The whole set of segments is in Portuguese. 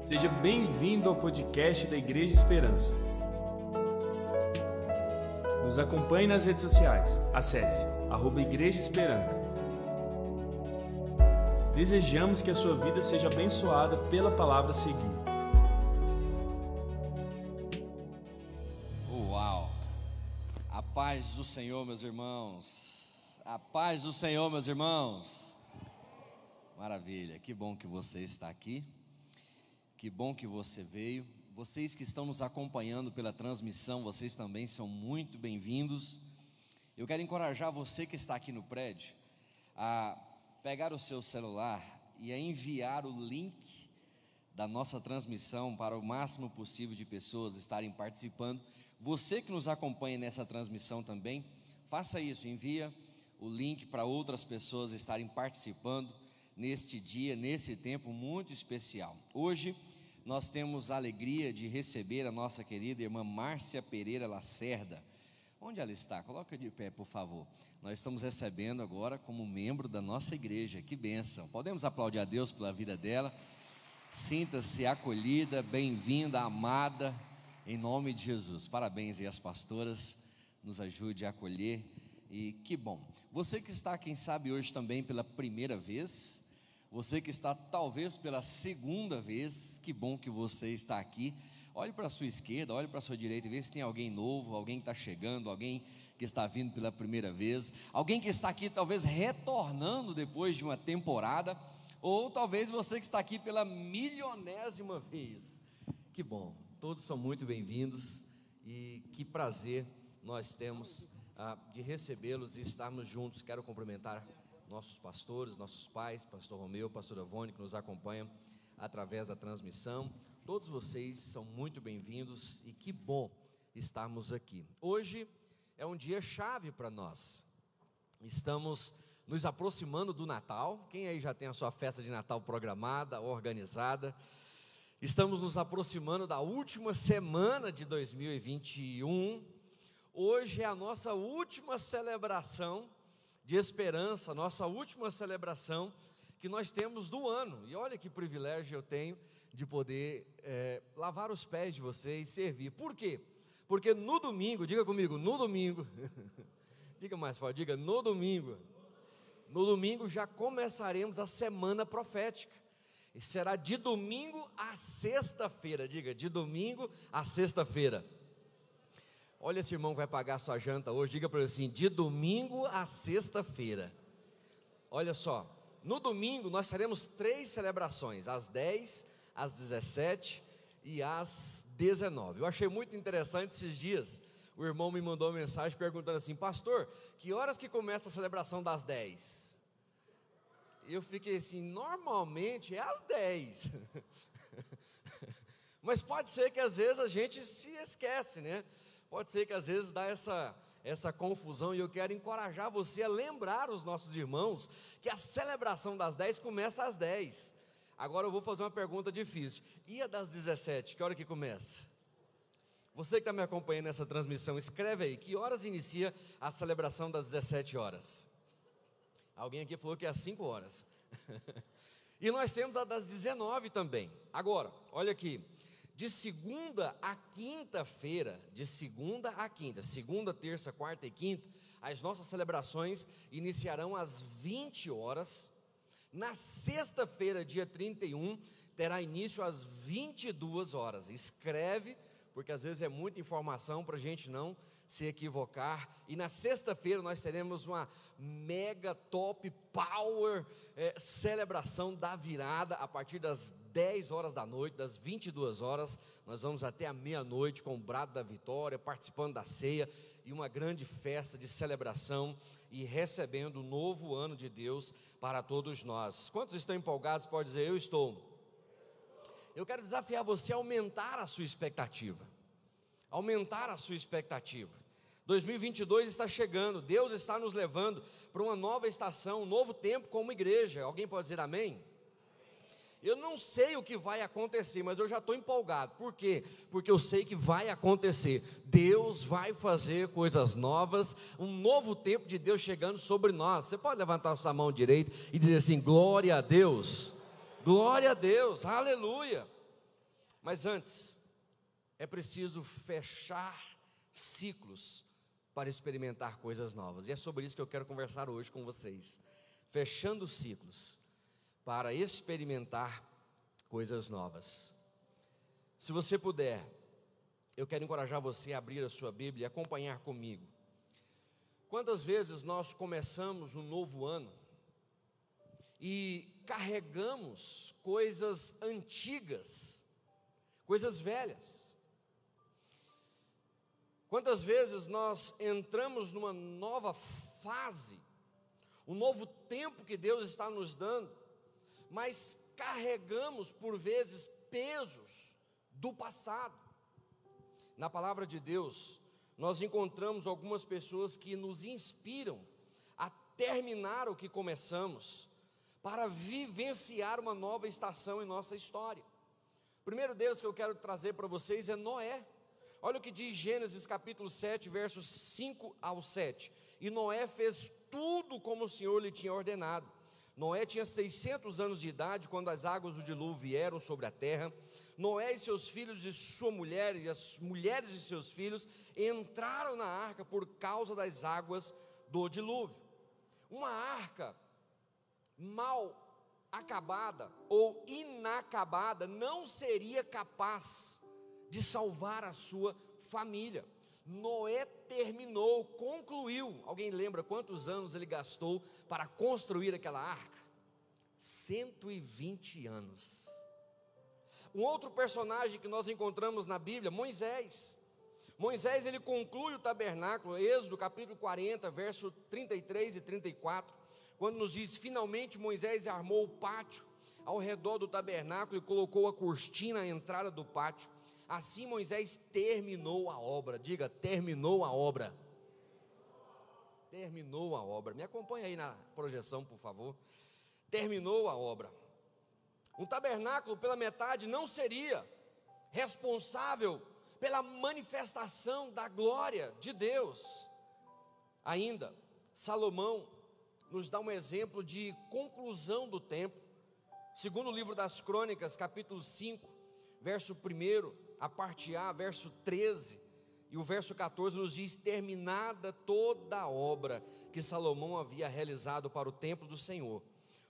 Seja bem-vindo ao podcast da Igreja Esperança. Nos acompanhe nas redes sociais. Acesse @igrejaesperanca. Desejamos que a sua vida seja abençoada pela palavra a seguir. Uau! A paz do Senhor, meus irmãos. A paz do Senhor, meus irmãos. Maravilha, que bom que você está aqui. Que bom que você veio. Vocês que estão nos acompanhando pela transmissão, vocês também são muito bem-vindos. Eu quero encorajar você que está aqui no prédio a pegar o seu celular e a enviar o link da nossa transmissão para o máximo possível de pessoas estarem participando. Você que nos acompanha nessa transmissão também, faça isso, envia o link para outras pessoas estarem participando neste dia, nesse tempo muito especial. Hoje nós temos a alegria de receber a nossa querida irmã Márcia Pereira Lacerda. Onde ela está? Coloca de pé, por favor. Nós estamos recebendo agora como membro da nossa igreja. Que bênção. Podemos aplaudir a Deus pela vida dela. Sinta-se acolhida, bem-vinda, amada, em nome de Jesus. Parabéns aí às pastoras, nos ajude a acolher. E que bom. Você que está, quem sabe, hoje também pela primeira vez, você que está talvez pela segunda vez, que bom que você está aqui. Olhe para a sua esquerda, olhe para a sua direita e vê se tem alguém novo, alguém que está chegando, alguém que está vindo pela primeira vez, alguém que está aqui talvez retornando depois de uma temporada, ou talvez você que está aqui pela milionésima vez. Que bom, todos são muito bem-vindos e que prazer nós temos de recebê-los e estarmos juntos. Quero cumprimentar nossos pastores, nossos pais, pastor Romeu, pastor Avone, que nos acompanham através da transmissão. Todos vocês são muito bem-vindos e que bom estarmos aqui. Hoje é um dia chave para nós. Estamos nos aproximando do Natal. Quem aí já tem a sua festa de Natal programada, organizada? Estamos nos aproximando da última semana de 2021. Hoje é a nossa última celebração de esperança, nossa última celebração que nós temos do ano. E olha que privilégio eu tenho de poder lavar os pés de vocês e servir. Por quê? Porque no domingo, diga comigo, no domingo, diga mais forte, diga no domingo já começaremos a semana profética, e será de domingo a sexta-feira, diga, de domingo a sexta-feira. Olha, esse irmão que vai pagar sua janta hoje, diga para ele assim, de domingo a sexta-feira. Olha só, no domingo nós teremos 3 celebrações, às 10, às 17 e às 19. Eu achei muito interessante esses dias, o irmão me mandou uma mensagem perguntando assim, pastor, que horas que começa a celebração das 10? Eu fiquei assim, normalmente é às 10, mas pode ser que às vezes a gente se esquece, né? Pode ser que às vezes dá essa confusão, e eu quero encorajar você a lembrar os nossos irmãos que a celebração das 10 começa às 10. Agora eu vou fazer uma pergunta difícil. E a das 17, que hora que começa? Você que está me acompanhando nessa transmissão, escreve aí, que horas inicia a celebração das 17 horas? Alguém aqui falou que é às 5 horas. E nós temos a das 19 também. Agora, olha aqui, de segunda a quinta-feira, de segunda a quinta, segunda, terça, quarta e quinta, as nossas celebrações iniciarão às 20 horas. Na sexta-feira, dia 31, terá início às 22 horas. Escreve, porque às vezes é muita informação para a gente não se equivocar. E na sexta-feira nós teremos uma mega top power celebração da virada a partir das 10 horas da noite, das 22 horas. Nós vamos até a meia-noite com o brado da vitória, participando da ceia e uma grande festa de celebração e recebendo o novo ano de Deus para todos nós. Quantos estão empolgados? Pode dizer, eu estou. Eu quero desafiar você a aumentar a sua expectativa. Aumentar a sua expectativa. 2022 está chegando, Deus está nos levando para uma nova estação, um novo tempo como igreja. Alguém pode dizer amém? Eu não sei o que vai acontecer, mas eu já estou empolgado. Por quê? Porque eu sei que vai acontecer. Deus vai fazer coisas novas, um novo tempo de Deus chegando sobre nós. Você pode levantar a sua mão direita e dizer assim, glória a Deus, aleluia. Mas antes, é preciso fechar ciclos para experimentar coisas novas. E é sobre isso que eu quero conversar hoje com vocês. Fechando ciclos para experimentar coisas novas. Se você puder, eu quero encorajar você a abrir a sua Bíblia e acompanhar comigo. Quantas vezes nós começamos um novo ano e carregamos coisas antigas, coisas velhas? Quantas vezes nós entramos numa nova fase, um novo tempo que Deus está nos dando, mas carregamos por vezes pesos do passado? Na palavra de Deus, nós encontramos algumas pessoas que nos inspiram a terminar o que começamos, para vivenciar uma nova estação em nossa história. O primeiro deles que eu quero trazer para vocês é Noé. Olha o que diz Gênesis capítulo 7, versos 5 ao 7. E Noé fez tudo como o Senhor lhe tinha ordenado. Noé tinha 600 anos de idade quando as águas do dilúvio vieram sobre a terra. Noé e seus filhos e sua mulher e as mulheres de seus filhos entraram na arca por causa das águas do dilúvio. Uma arca mal acabada ou inacabada não seria capaz de salvar a sua família. Noé terminou, concluiu. Alguém lembra quantos anos ele gastou para construir aquela arca? 120 anos. Um outro personagem que nós encontramos na Bíblia, Moisés. Moisés, ele conclui o tabernáculo, Êxodo capítulo 40, verso 33 e 34, quando nos diz: finalmente Moisés armou o pátio ao redor do tabernáculo e colocou a cortina à entrada do pátio. Assim Moisés terminou a obra. Diga, terminou a obra. Terminou a obra. Me acompanha aí na projeção, por favor. Terminou a obra. Um tabernáculo pela metade não seria responsável pela manifestação da glória de Deus. Ainda, Salomão nos dá um exemplo de conclusão do tempo. Segundo o livro das Crônicas, capítulo 5, verso 1, a parte A, verso 13 e o verso 14 nos diz: terminada toda a obra que Salomão havia realizado para o templo do Senhor,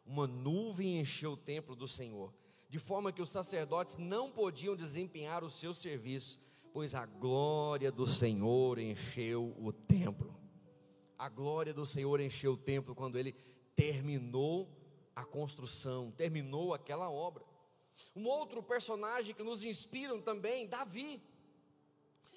uma nuvem encheu o templo do Senhor, de forma que os sacerdotes não podiam desempenhar o seu serviço, pois a glória do Senhor encheu o templo. A glória do Senhor encheu o templo quando ele terminou a construção, terminou aquela obra. Um outro personagem que nos inspira também, Davi.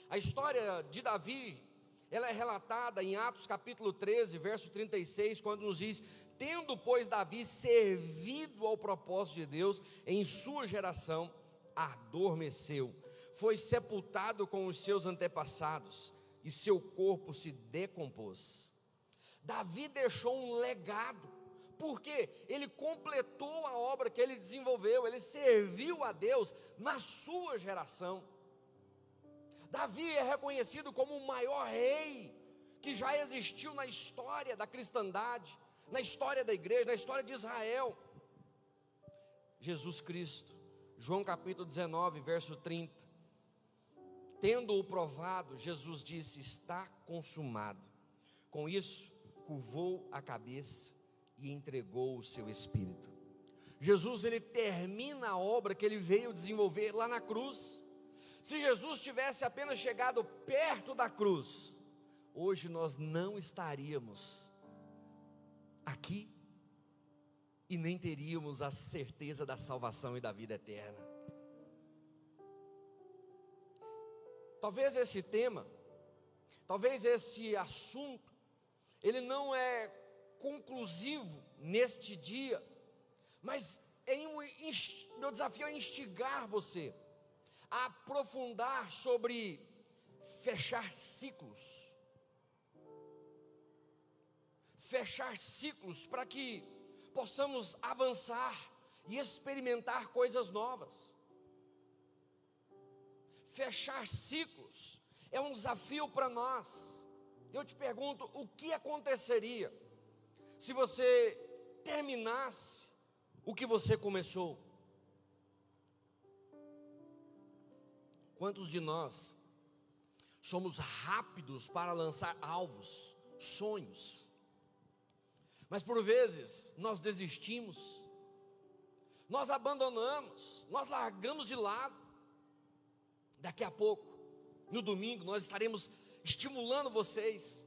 A história de Davi, ela é relatada em Atos capítulo 13, verso 36, quando nos diz: tendo, pois, Davi servido ao propósito de Deus em sua geração, adormeceu, foi sepultado com os seus antepassados e seu corpo se decompôs. Davi deixou um legado. Porque ele completou a obra que ele desenvolveu, ele serviu a Deus na sua geração. Davi é reconhecido como o maior rei que já existiu na história da cristandade, na história da igreja, na história de Israel. Jesus Cristo, João capítulo 19, verso 30. Tendo-o provado, Jesus disse: está consumado. Com isso, curvou a cabeça e entregou o seu espírito. Jesus, ele termina a obra que ele veio desenvolver lá na cruz. Se Jesus tivesse apenas chegado perto da cruz, hoje nós não estaríamos aqui e nem teríamos a certeza da salvação e da vida eterna. Talvez esse tema, talvez esse assunto, ele não é conclusivo neste dia, mas meu desafio é instigar você a aprofundar sobre fechar ciclos. Fechar ciclos para que possamos avançar e experimentar coisas novas. Fechar ciclos é um desafio para nós. Eu te pergunto, o que aconteceria se você terminasse o que você começou? Quantos de nós somos rápidos para lançar alvos, sonhos, mas por vezes nós desistimos, nós abandonamos, nós largamos de lado. Daqui a pouco, no domingo, nós estaremos estimulando vocês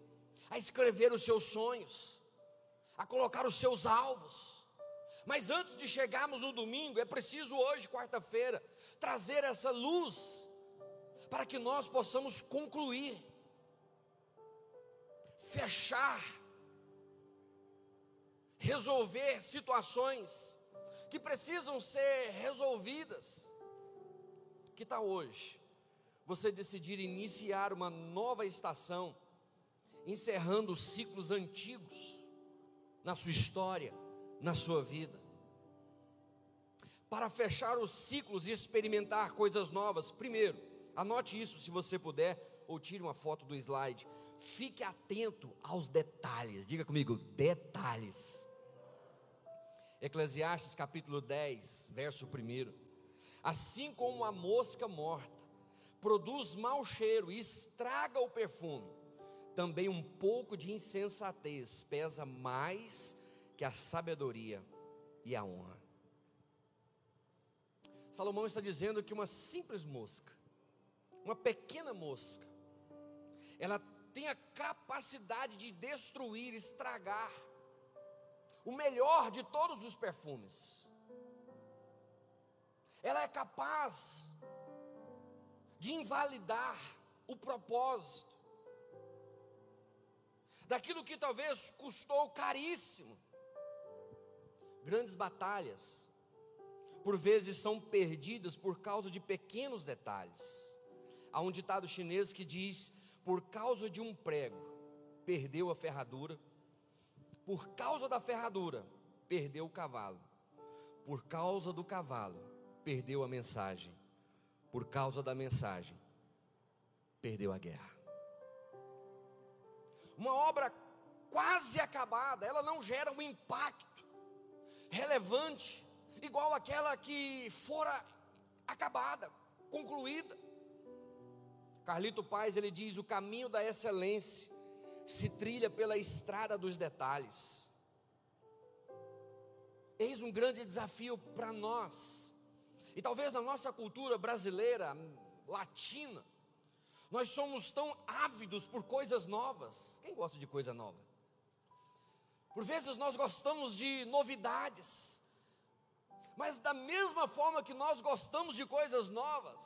a escrever os seus sonhos, a colocar os seus alvos. Mas antes de chegarmos no domingo, é preciso hoje, quarta-feira, trazer essa luz para que nós possamos concluir, fechar, resolver situações que precisam ser resolvidas. Que tal hoje você decidir iniciar uma nova estação, encerrando ciclos antigos na sua história, na sua vida? Para fechar os ciclos e experimentar coisas novas, primeiro, anote isso se você puder, ou tire uma foto do slide. Fique atento aos detalhes. Diga comigo, detalhes. Eclesiastes capítulo 10, verso 1. Assim como a mosca morta produz mau cheiro e estraga o perfume, também um pouco de insensatez pesa mais que a sabedoria e a honra. Salomão está dizendo que uma simples mosca, uma pequena mosca, ela tem a capacidade de destruir, estragar o melhor de todos os perfumes. Ela é capaz de invalidar o propósito daquilo que talvez custou caríssimo. Grandes batalhas, por vezes, são perdidas por causa de pequenos detalhes. Há um ditado chinês que diz: por causa de um prego, perdeu a ferradura. Por causa da ferradura, perdeu o cavalo. Por causa do cavalo, perdeu a mensagem. Por causa da mensagem, perdeu a guerra. Uma obra quase acabada, ela não gera um impacto relevante, igual aquela que fora acabada, concluída. Carlito Paz, ele diz: o caminho da excelência se trilha pela estrada dos detalhes. Eis um grande desafio para nós. E talvez na nossa cultura brasileira, latina, nós somos tão ávidos por coisas novas. Quem gosta de coisa nova? Por vezes nós gostamos de novidades, mas da mesma forma que nós gostamos de coisas novas,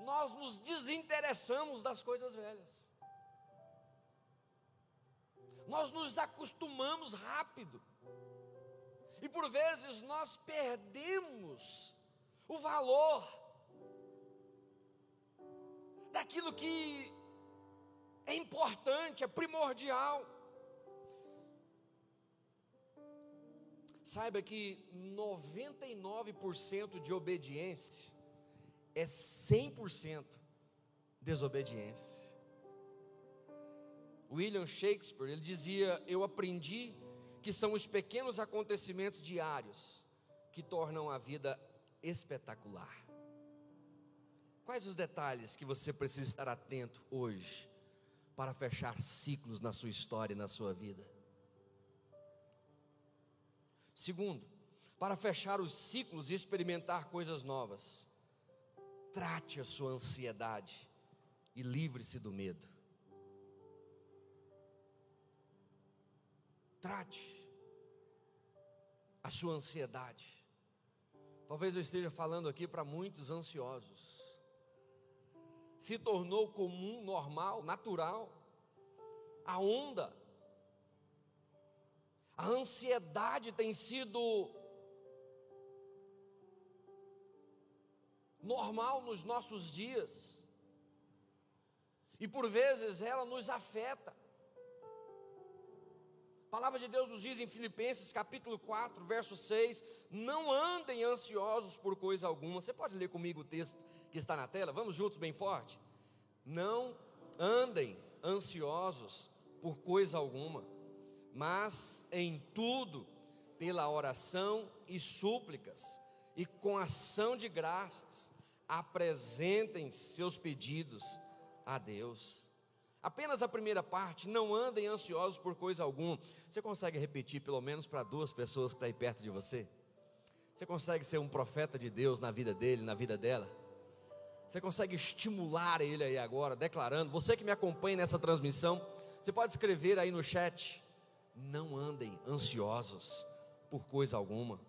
nós nos desinteressamos das coisas velhas. Nós nos acostumamos rápido, e por vezes nós perdemos o valor daquilo que é importante, é primordial. Saiba que 99% de obediência é 100% desobediência. William Shakespeare, ele dizia: eu aprendi que são os pequenos acontecimentos diários que tornam a vida espetacular. Quais os detalhes que você precisa estar atento hoje para fechar ciclos na sua história e na sua vida? Segundo, para fechar os ciclos e experimentar coisas novas, trate a sua ansiedade e livre-se do medo. Trate a sua ansiedade. Talvez eu esteja falando aqui para muitos ansiosos. Se tornou comum, normal, natural, a onda. A ansiedade tem sido normal nos nossos dias. E por vezes ela nos afeta. A palavra de Deus nos diz em Filipenses capítulo 4, verso 6, não andem ansiosos por coisa alguma. Você pode ler comigo o texto que está na tela? Vamos juntos bem forte? Não andem ansiosos por coisa alguma, mas em tudo, pela oração e súplicas, e com ação de graças, apresentem seus pedidos a Deus. Apenas a primeira parte, não andem ansiosos por coisa alguma. Você consegue repetir pelo menos para duas pessoas que estão aí perto de você? Você consegue ser um profeta de Deus na vida dele, na vida dela? Você consegue estimular ele aí agora, declarando? Você que me acompanha nessa transmissão, você pode escrever aí no chat: não andem ansiosos por coisa alguma.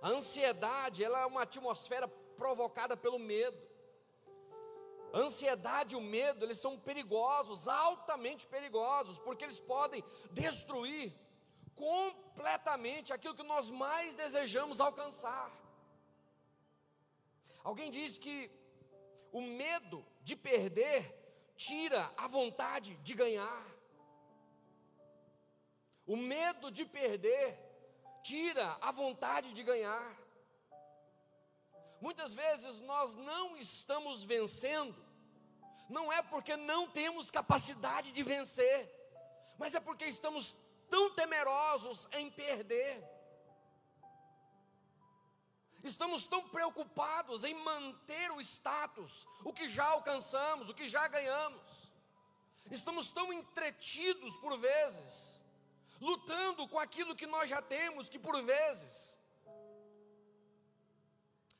A ansiedade, ela é uma atmosfera provocada pelo medo. A ansiedade e o medo, eles são perigosos, altamente perigosos, porque eles podem destruir completamente aquilo que nós mais desejamos alcançar. Alguém diz que o medo de perder tira a vontade de ganhar. O medo de perder tira a vontade de ganhar. Muitas vezes nós não estamos vencendo, não é porque não temos capacidade de vencer, mas é porque estamos tão temerosos em perder. Estamos tão preocupados em manter o status, o que já alcançamos, o que já ganhamos. Estamos tão entretidos por vezes, lutando com aquilo que nós já temos, que por vezes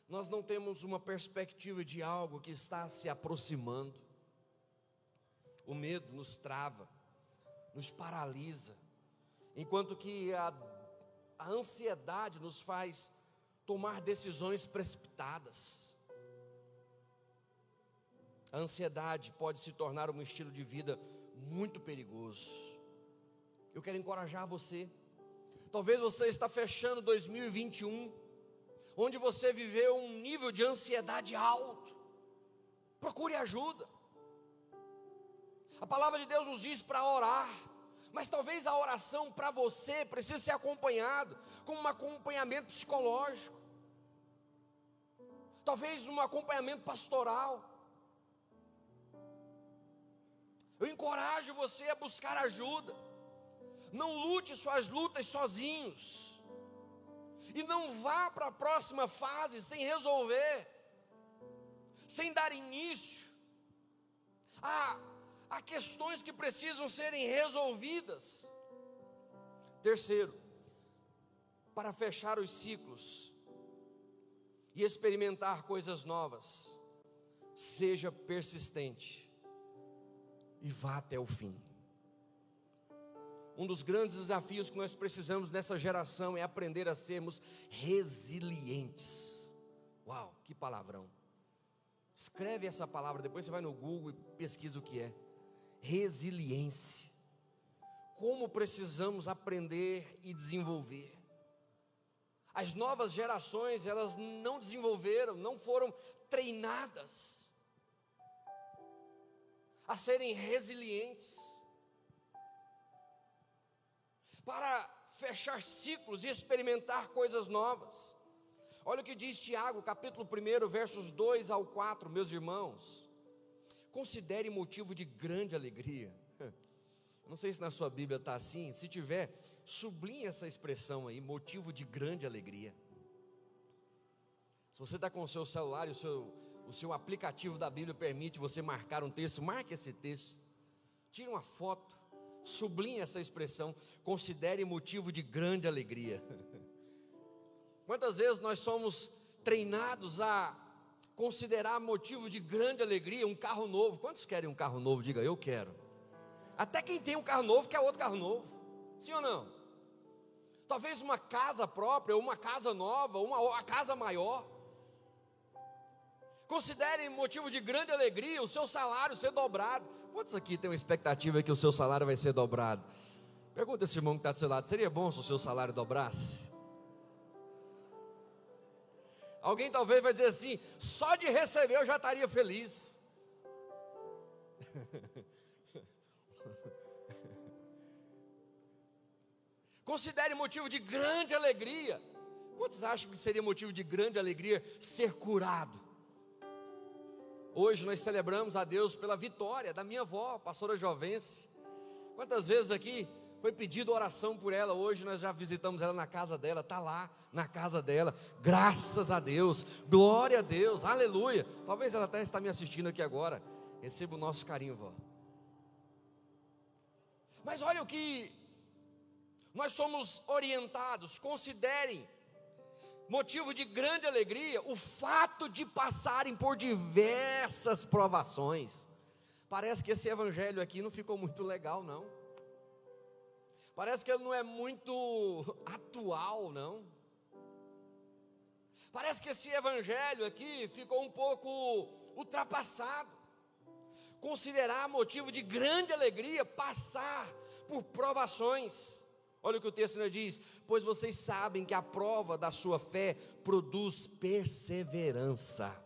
nós não temos uma perspectiva de algo que está se aproximando. O medo nos trava, nos paralisa, enquanto que a ansiedade nos faz tomar decisões precipitadas. A ansiedade pode se tornar um estilo de vida muito perigoso. Eu quero encorajar você. Talvez você está fechando 2021, onde você viveu um nível de ansiedade alto. Procure ajuda. A palavra de Deus nos diz para orar, mas talvez a oração para você precise ser acompanhada com um acompanhamento psicológico, talvez um acompanhamento pastoral. Eu encorajo você a buscar ajuda. Não lute suas lutas sozinhos. E não vá para a próxima fase sem resolver, sem dar início. Há questões que precisam serem resolvidas. Terceiro, para fechar os ciclos e experimentar coisas novas, seja persistente e vá até o fim. Um dos grandes desafios que nós precisamos nessa geração é aprender a sermos resilientes. Uau, que palavrão. Escreve essa palavra, depois você vai no Google e pesquisa o que é. Resiliência. Como precisamos aprender e desenvolver. As novas gerações, elas não desenvolveram, não foram treinadas a serem resilientes. Para fechar ciclos e experimentar coisas novas. Olha o que diz Tiago, capítulo 1, versos 2 ao 4, meus irmãos. Considere motivo de grande alegria. Não sei se na sua Bíblia está assim, se tiver, sublinhe essa expressão aí, motivo de grande alegria. Se você está com o seu celular e o seu aplicativo da Bíblia permite você marcar um texto, marque esse texto, tire uma foto. Sublinhe essa expressão, considere motivo de grande alegria. Quantas vezes nós somos treinados a considerar motivo de grande alegria um carro novo? Quantos querem um carro novo? Diga, eu quero. Até quem tem um carro novo quer outro carro novo, sim ou não? Talvez uma casa própria, uma casa nova, uma casa maior. Considere motivo de grande alegria o seu salário ser dobrado. Quantos aqui tem uma expectativa que o seu salário vai ser dobrado? Pergunta esse irmão que está do seu lado: seria bom se o seu salário dobrasse? Alguém talvez vai dizer assim: só de receber eu já estaria feliz. Considere motivo de grande alegria. Quantos acham que seria motivo de grande alegria ser curado? Hoje nós celebramos a Deus pela vitória da minha avó, a pastora Jovense. Quantas vezes aqui Foi pedido oração por ela, hoje nós já visitamos ela na casa dela, está lá na casa dela, graças a Deus, glória a Deus, aleluia. Talvez ela até está me assistindo aqui agora, receba o nosso carinho, vó. Mas olha o que nós somos orientados, considerem motivo de grande alegria o fato de passarem por diversas provações. Parece que esse evangelho aqui não ficou muito legal não, parece que ele não é muito atual não, parece que esse evangelho aqui ficou um pouco ultrapassado. Considerar motivo de grande alegria passar por provações. Olha o que o texto ainda diz: pois vocês sabem que a prova da sua fé produz perseverança.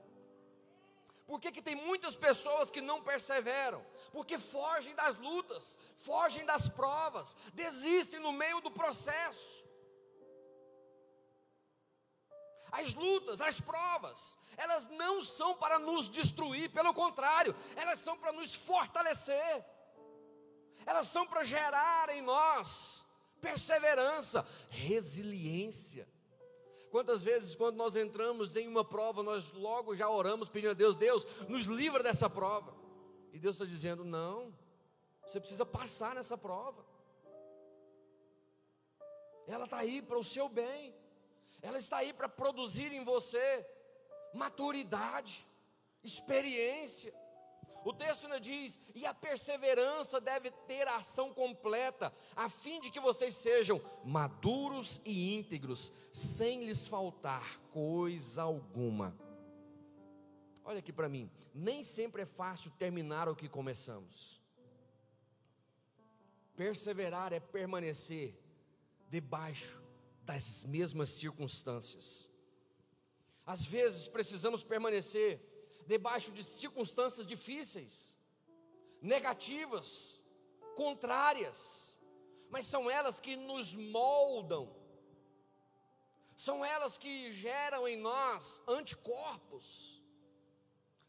Por que tem muitas pessoas que não perseveram? Porque fogem das lutas, fogem das provas, desistem no meio do processo. As lutas, as provas, elas não são para nos destruir, pelo contrário, elas são para nos fortalecer. Elas são para gerar em nós perseverança, resiliência. Quantas vezes quando nós entramos em uma prova, nós logo já oramos pedindo a Deus: Deus, nos livra dessa prova. E Deus está dizendo: não, você precisa passar nessa prova. Ela está aí para o seu bem. Ela está aí para produzir em você maturidade, experiência. O texto ainda diz: e a perseverança deve ter a ação completa, a fim de que vocês sejam maduros e íntegros, sem lhes faltar coisa alguma. Olha aqui para mim, nem sempre é fácil terminar o que começamos. Perseverar é permanecer debaixo das mesmas circunstâncias. Às vezes precisamos permanecer debaixo de circunstâncias difíceis, negativas, contrárias, mas são elas que nos moldam, são elas que geram em nós anticorpos.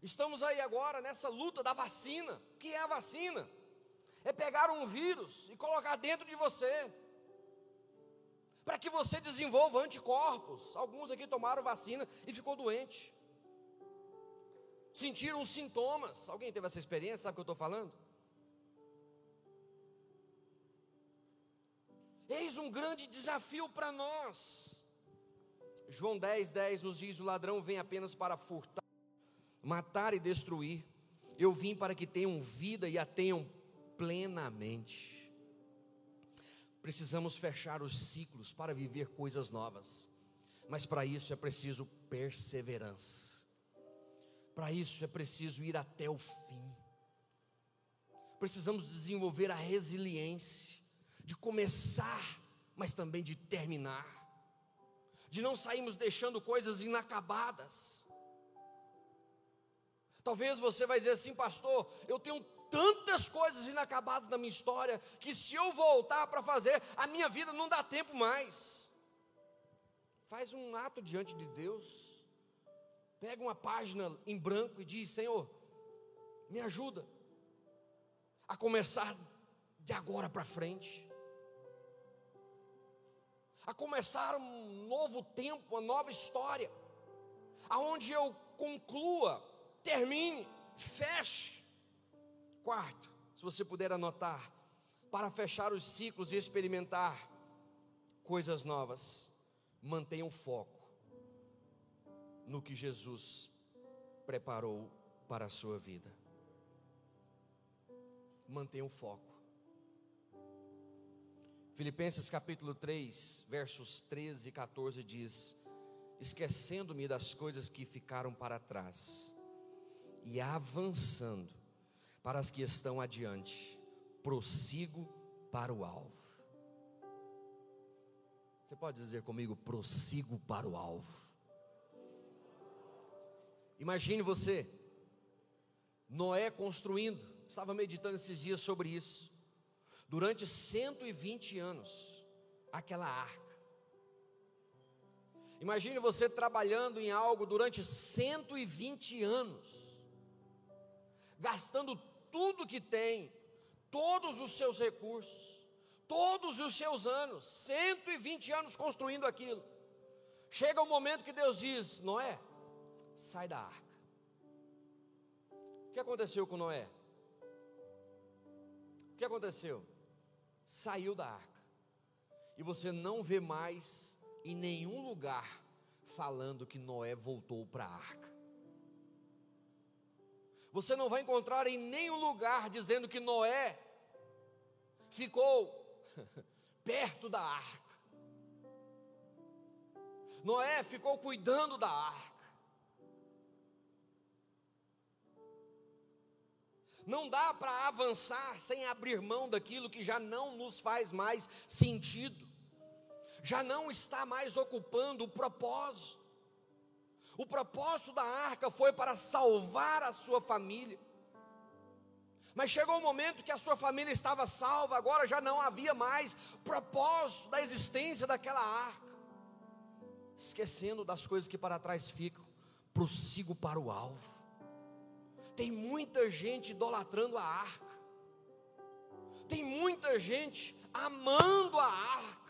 Estamos aí agora nessa luta da vacina. O que é a vacina? É pegar um vírus e colocar dentro de você, para que você desenvolva anticorpos. Alguns aqui tomaram vacina e ficou doente, sentiram os sintomas. Alguém teve essa experiência? Sabe o que eu estou falando? Eis um grande desafio para nós. João 10:10 nos diz: o ladrão vem apenas para furtar, matar e destruir. Eu vim para que tenham vida e a tenham plenamente. Precisamos fechar os ciclos para viver coisas novas, mas para isso é preciso perseverança, para isso é preciso ir até o fim. Precisamos desenvolver a resiliência, de começar, mas também de terminar, de não sairmos deixando coisas inacabadas. Talvez você vai dizer assim: pastor, eu tenho tantas coisas inacabadas na minha história, que se eu voltar para fazer, a minha vida não dá tempo mais. Faz um ato diante de Deus, pega uma página em branco e diz: Senhor, me ajuda a começar de agora para frente, a começar um novo tempo, uma nova história, aonde eu conclua, termine, feche. Quarto, se você puder anotar, para fechar os ciclos e experimentar coisas novas, mantenha o foco no que Jesus preparou para a sua vida. Mantenha o foco. Filipenses capítulo 3, versos 13 e 14 diz: esquecendo-me das coisas que ficaram para trás e avançando para as que estão adiante, prossigo para o alvo. Você pode dizer comigo: prossigo para o alvo. Imagine você, Noé construindo. Estava meditando esses dias sobre isso. Durante 120 anos, aquela arca. Imagine você trabalhando em algo durante 120 anos. Gastando tudo que tem, todos os seus recursos, todos os seus anos, 120 anos construindo aquilo. Chega um momento que Deus diz: Noé, sai da arca. O que aconteceu com Noé? O que aconteceu? Saiu da arca. E você não vê mais em nenhum lugar falando que Noé voltou para a arca. Você não vai encontrar em nenhum lugar dizendo que Noé ficou perto da arca. Noé ficou cuidando da arca. Não dá para avançar sem abrir mão daquilo que já não nos faz mais sentido, já não está mais ocupando o propósito. O propósito da arca foi para salvar a sua família, mas chegou o momento que a sua família estava salva, agora já não havia mais propósito da existência daquela arca, esquecendo das coisas que para trás ficam, prossigo para o alvo. Tem muita gente idolatrando a arca, tem muita gente amando a arca.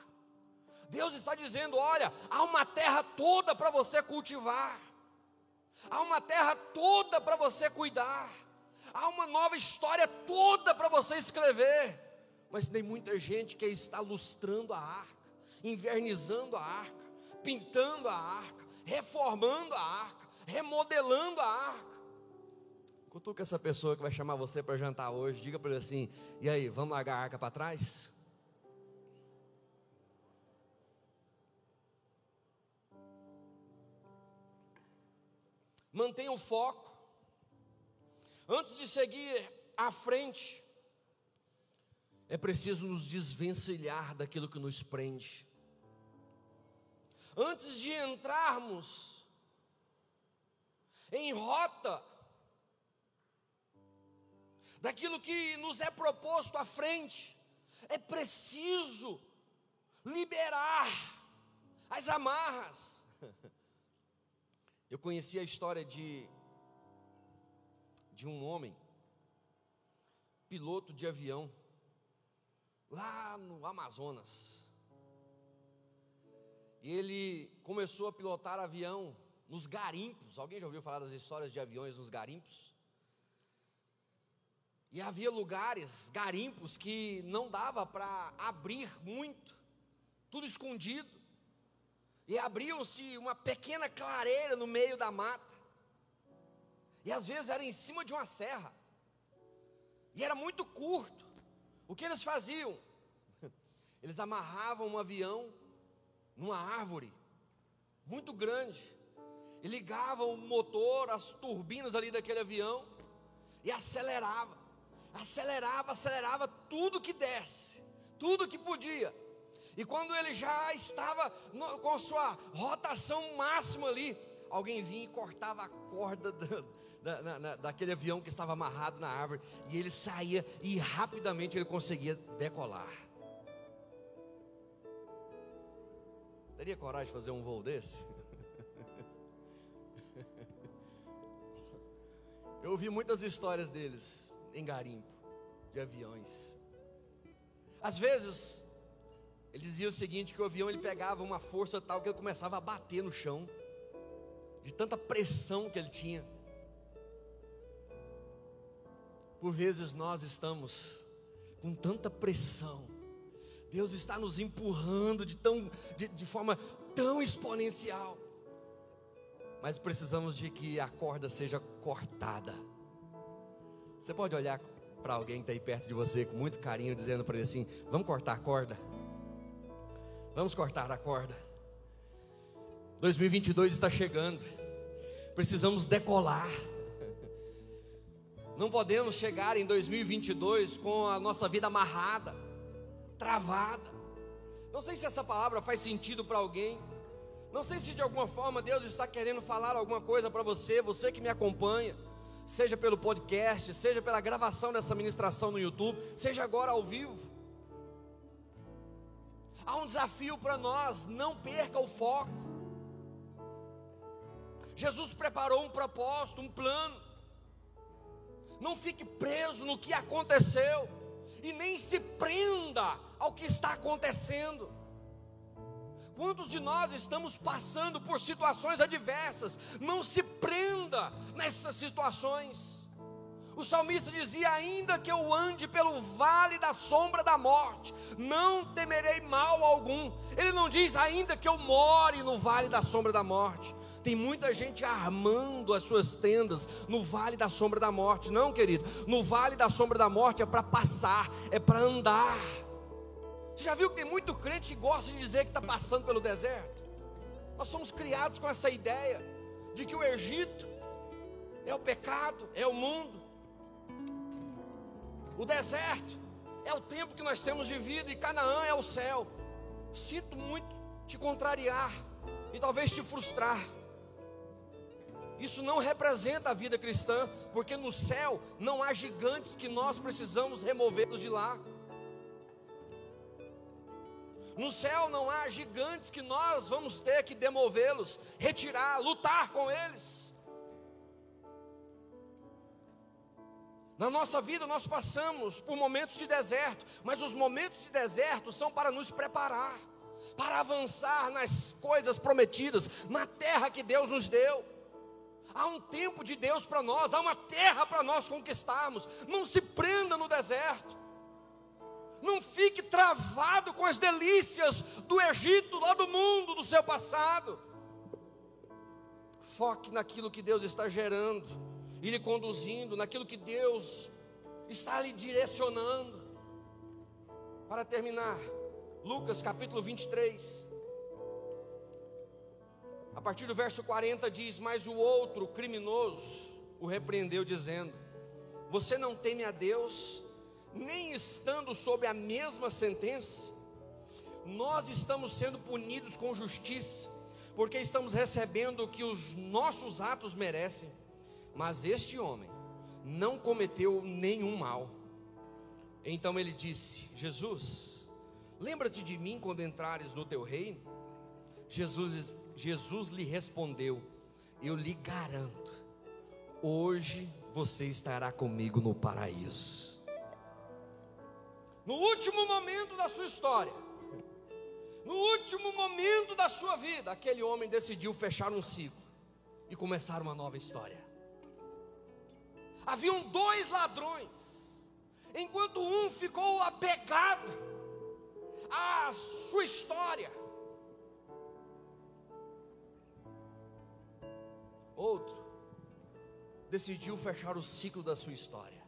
Deus está dizendo: olha, há uma terra toda para você cultivar, há uma terra toda para você cuidar, há uma nova história toda para você escrever, mas tem muita gente que está lustrando a arca, invernizando a arca, pintando a arca, reformando a arca, remodelando a arca. Cutuca essa pessoa que vai chamar você para jantar hoje, diga para ele assim: e aí, vamos largar a arca para trás? Mantenha o foco. Antes de seguir à frente, é preciso nos desvencilhar daquilo que nos prende. Antes de entrarmos em rota daquilo que nos é proposto à frente, é preciso liberar as amarras. Eu conheci a história de um homem, piloto de avião, lá no Amazonas. E ele começou a pilotar avião nos garimpos. Alguém já ouviu falar das histórias de aviões nos garimpos? E havia lugares, garimpos, que não dava para abrir muito, tudo escondido, e abriam-se uma pequena clareira no meio da mata, e às vezes era em cima de uma serra, e era muito curto. O que eles faziam? Eles amarravam um avião numa árvore muito grande, e ligavam o motor, as turbinas ali daquele avião, e acelerava. Acelerava tudo que desse, tudo que podia. E quando ele já estava com a sua rotação máxima ali, alguém vinha e cortava a corda daquele avião que estava amarrado na árvore, e ele saía e rapidamente ele conseguia decolar. Teria coragem de fazer um voo desse? Eu ouvi muitas histórias deles em garimpo, de aviões. Às vezes, ele dizia o seguinte, que o avião ele pegava uma força tal que ele começava a bater no chão, de tanta pressão que ele tinha. Por vezes nós estamos com tanta pressão, Deus está nos empurrando de forma tão exponencial, mas precisamos de que a corda seja cortada. Você pode olhar para alguém que está aí perto de você com muito carinho, dizendo para ele assim: vamos cortar a corda, vamos cortar a corda. 2022 está chegando, precisamos decolar. Não podemos chegar em 2022 com a nossa vida amarrada, travada. Não sei se essa palavra faz sentido para alguém, não sei se de alguma forma Deus está querendo falar alguma coisa para você, você que me acompanha, seja pelo podcast, seja pela gravação dessa ministração no YouTube, seja agora ao vivo. Há um desafio para nós: não perca o foco. Jesus preparou um propósito, um plano. Não fique preso no que aconteceu. e nem se prenda ao que está acontecendo. Quantos de nós estamos passando por situações adversas? Não se prenda nessas situações. O salmista dizia: ainda que eu ande pelo vale da sombra da morte, não temerei mal algum. Ele não diz: ainda que eu more no vale da sombra da morte. Tem muita gente armando as suas tendas no vale da sombra da morte. Não, querido, no vale da sombra da morte é para passar, é para andar. Você já viu que tem muito crente que gosta de dizer que está passando pelo deserto? Nós somos criados com essa ideia de que o Egito é o pecado, é o mundo. O deserto é o tempo que nós temos de vida e Canaã é o céu. Sinto muito te contrariar e talvez te frustrar. Isso não representa a vida cristã, porque no céu não há gigantes que nós precisamos removê-los de lá. No céu não há gigantes que nós vamos ter que demovê-los, retirar, lutar com eles. Na nossa vida nós passamos por momentos de deserto, mas os momentos de deserto são para nos preparar, para avançar nas coisas prometidas, na terra que Deus nos deu. Há um tempo de Deus para nós, há uma terra para nós conquistarmos. Não se prenda no deserto, não fique travado com as delícias do Egito, lá do mundo, do seu passado. Foque naquilo que Deus está gerando e lhe conduzindo, naquilo que Deus está lhe direcionando. Para terminar, Lucas capítulo 23, a partir do verso 40 diz: mas o outro criminoso o repreendeu dizendo: você não teme a Deus, nem estando sob a mesma sentença? Nós estamos sendo punidos com justiça, porque estamos recebendo o que os nossos atos merecem, mas este homem não cometeu nenhum mal. Então ele disse: Jesus, lembra-te de mim quando entrares no teu reino. Jesus lhe respondeu: eu lhe garanto, hoje você estará comigo no paraíso. No último momento da sua história, no último momento da sua vida, aquele homem decidiu fechar um ciclo e começar uma nova história. Haviam dois ladrões. Enquanto um ficou apegado à sua história, outro decidiu fechar o ciclo da sua história.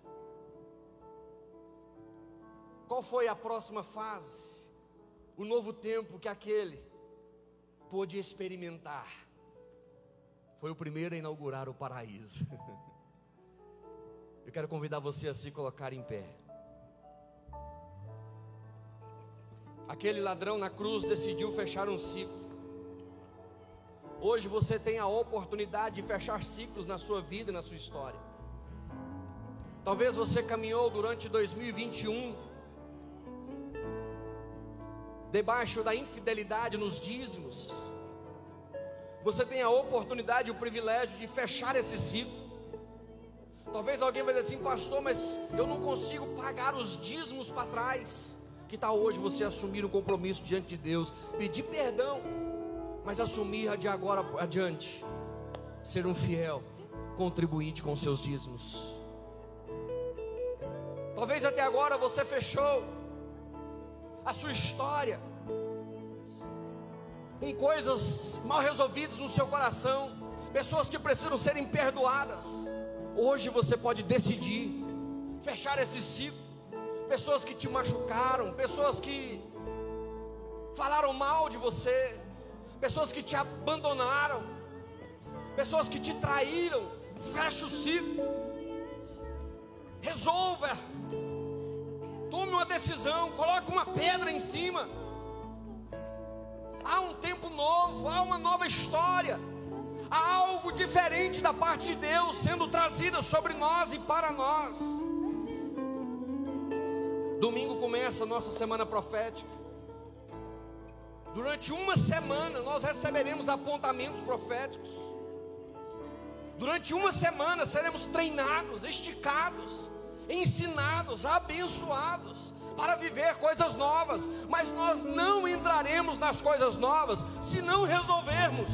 Qual foi a próxima fase? O novo tempo que aquele pôde experimentar. Foi o primeiro a inaugurar o paraíso. Eu quero convidar você a se colocar em pé. Aquele ladrão na cruz decidiu fechar um ciclo. Hoje você tem a oportunidade de fechar ciclos na sua vida e na sua história. Talvez você caminhou durante 2021 debaixo da infidelidade nos dízimos. Você tem a oportunidade e o privilégio de fechar esse ciclo. Talvez alguém vai dizer assim: pastor, mas eu não consigo pagar os dízimos para trás. Que tal hoje você assumir um compromisso diante de Deus, pedir perdão, mas assumir de agora adiante ser um fiel contribuinte com seus dízimos? Talvez até agora você fechou a sua história com coisas mal resolvidas no seu coração, pessoas que precisam serem perdoadas. Hoje você pode decidir fechar esse ciclo. Pessoas que te machucaram, pessoas que falaram mal de você, pessoas que te abandonaram, pessoas que te traíram, fecha o ciclo. Resolva. Tome uma decisão, coloque uma pedra em cima. Há um tempo novo, há uma nova história. Há algo diferente da parte de Deus sendo trazida sobre nós e para nós. Domingo começa a nossa semana profética. Durante uma semana nós receberemos apontamentos proféticos. Durante uma semana seremos treinados, esticados, ensinados, abençoados para viver coisas novas. Mas nós não entraremos nas coisas novas se não resolvermos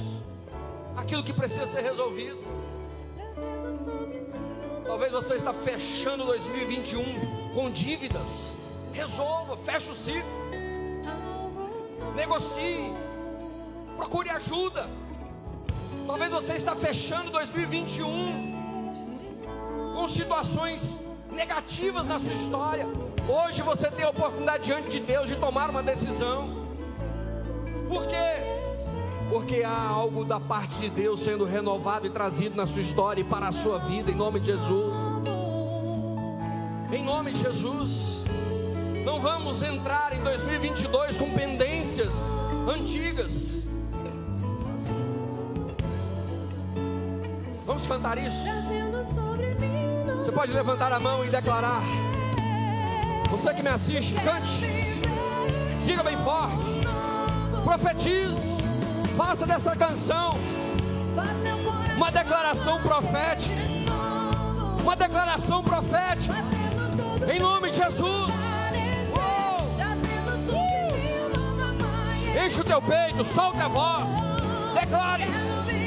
aquilo que precisa ser resolvido. Talvez você está fechando 2021 com dívidas. Resolva, feche o ciclo, negocie, procure ajuda. Talvez você está fechando 2021 com situações negativas na sua história. Hoje você tem a oportunidade diante de Deus de tomar uma decisão. Por quê? Porque há algo da parte de Deus sendo renovado e trazido na sua história e para a sua vida, em nome de Jesus. Em nome de Jesus. Não vamos entrar em 2022 com pendências antigas. Vamos cantar isso? Você pode levantar a mão e declarar. Você que me assiste, cante. Diga bem forte. Profetize. Faça dessa canção uma declaração profética. Uma declaração profética. Em nome de Jesus. Enche o teu peito, solta a voz. Declare.